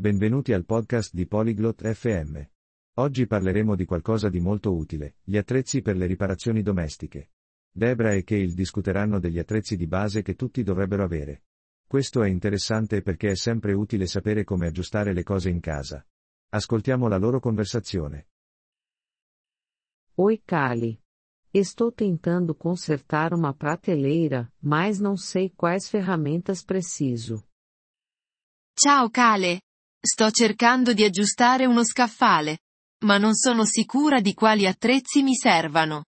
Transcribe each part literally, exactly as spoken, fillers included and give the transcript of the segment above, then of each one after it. Benvenuti al podcast di Polyglot F M. Oggi parleremo di qualcosa di molto utile, gli attrezzi per le riparazioni domestiche. Debra e Cale discuteranno degli attrezzi di base che tutti dovrebbero avere. Questo è interessante perché è sempre utile sapere come aggiustare le cose in casa. Ascoltiamo la loro conversazione. Oi Cale. Estou tentando consertar uma prateleira, mas não sei quais ferramentas preciso. Ciao Cale. Sto cercando di aggiustare uno scaffale, ma non sono sicura di quali attrezzi mi servano.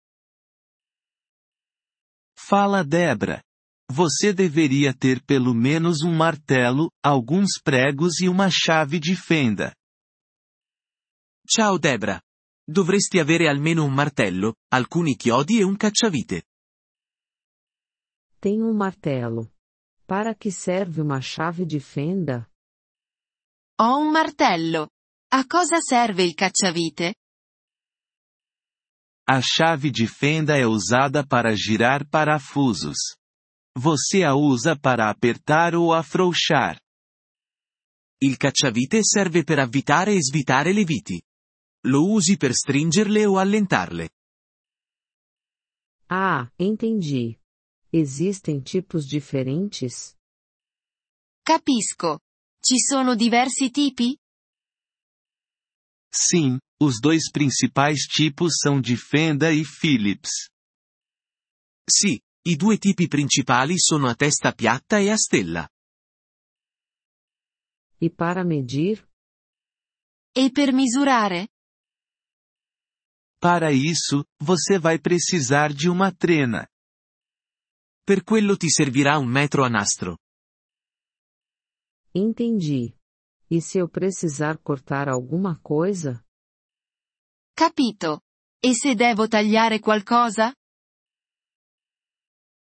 Fala Debra. Você deveria ter pelo menos um martelo, alguns pregos e uma chave de fenda. Ciao Debra. Dovresti avere almeno un martello, alcuni chiodi e un cacciavite. Tenho um martelo. Para que serve uma chave de fenda? Ho un martello. A cosa serve il cacciavite? A chave de fenda é usada para girar parafusos. Você a usa para apertar ou afrouxar. Il cacciavite serve per avvitare e svitare le viti. Lo usi per stringerle o allentarle. Ah, entendi. Existem tipos diferentes? Capisco. Ci sono diversi tipi? Sim, os dois principais tipos são de fenda e Phillips. Sì, i due tipi principali sono a testa piatta e a stella. E para medir? E per misurare? Para isso, você vai precisar de uma trena. Per quello ti servirà un metro a nastro. Entendi. E se eu precisar cortar alguma coisa? Capito. E se devo tagliare qualcosa?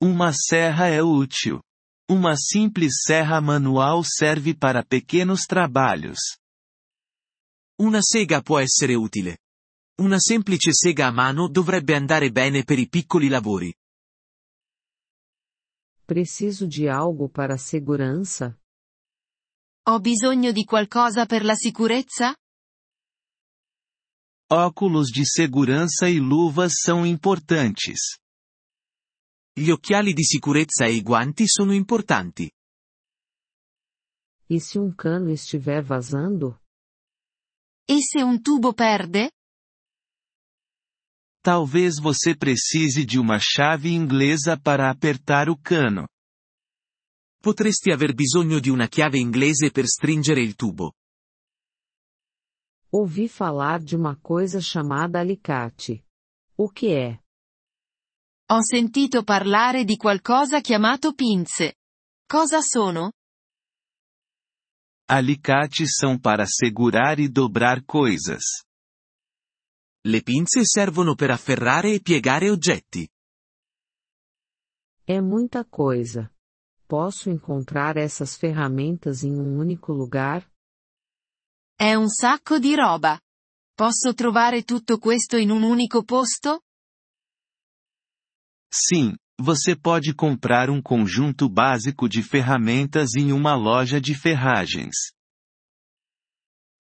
Uma serra é útil. Uma simples serra manual serve para pequenos trabalhos. Una sega può essere utile. Una semplice sega a mano dovrebbe andare bene per i piccoli lavori. Preciso de algo para segurança? Ho bisogno di qualcosa per la sicurezza? Óculos de segurança e luvas são importantes. Gli occhiali di sicurezza e i guanti sono importanti. E se un cano estiver vazando? E se un tubo perde? Talvez você precise de uma chave inglesa para apertar o cano. Potresti aver bisogno di una chiave inglese per stringere il tubo. Ouvi falar de uma coisa chamada alicate. O que é? Ho sentito parlare di qualcosa chiamato pinze. Cosa sono? Alicates são para segurar e dobrar coisas. Le pinze servono per afferrare e piegare oggetti. É muita coisa. Posso encontrar essas ferramentas em um único lugar? È un sacco di roba. Posso trovare tutto questo in un unico posto? Sim, você pode comprar um conjunto básico de ferramentas em uma loja de ferragens.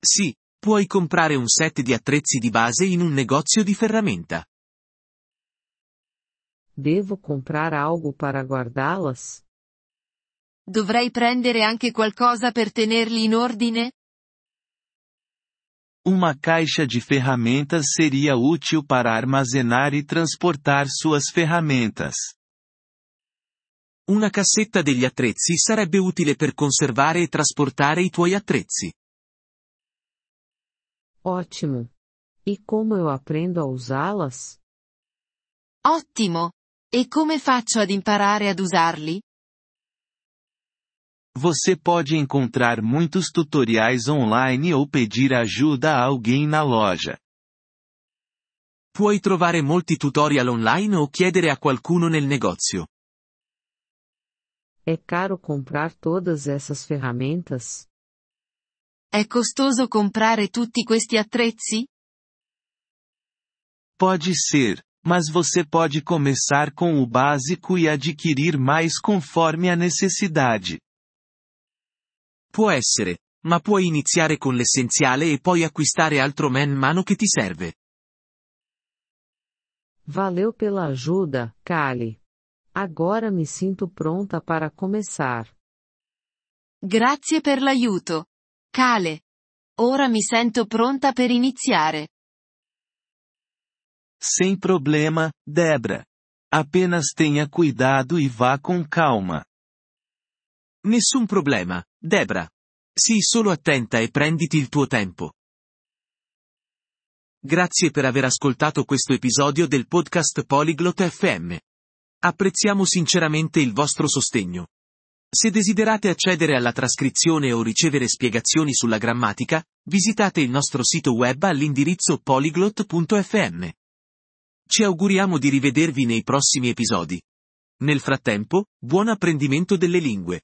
Sì, puoi comprare un set di attrezzi di base in un negozio di ferramenta. Devo comprar algo para guardá-las? Dovrei prendere anche qualcosa per tenerli in ordine? Uma caixa de ferramentas seria útil para armazenar e transportar suas ferramentas. Una cassetta degli attrezzi sarebbe utile per conservare e trasportare i tuoi attrezzi. Ottimo. E come eu aprendo a usá-las? Ottimo. E come faccio ad imparare ad usarli? Você pode encontrar muitos tutoriais online ou pedir ajuda a alguém na loja. Puoi trovare molti tutorial online o chiedere a qualcuno nel negozio. É caro comprar todas essas ferramentas? È costoso comprare tutti questi attrezzi? Pode ser, mas você pode começar com o básico e adquirir mais conforme a necessidade. Può essere, ma puoi iniziare con l'essenziale e poi acquistare altro man mano che ti serve. Valeu pela ajuda, Cale. Agora me sinto pronta para começar. Grazie per l'aiuto, Cale. Ora mi sento pronta per iniziare. Sem problema, Debra. Apenas tenha cuidado e vá com calma. Nessun problema, Debra. Sii solo attenta e prenditi il tuo tempo. Grazie per aver ascoltato questo episodio del podcast Polyglot F M. Apprezziamo sinceramente il vostro sostegno. Se desiderate accedere alla trascrizione o ricevere spiegazioni sulla grammatica, visitate il nostro sito web all'indirizzo polyglot punto f m. Ci auguriamo di rivedervi nei prossimi episodi. Nel frattempo, buon apprendimento delle lingue.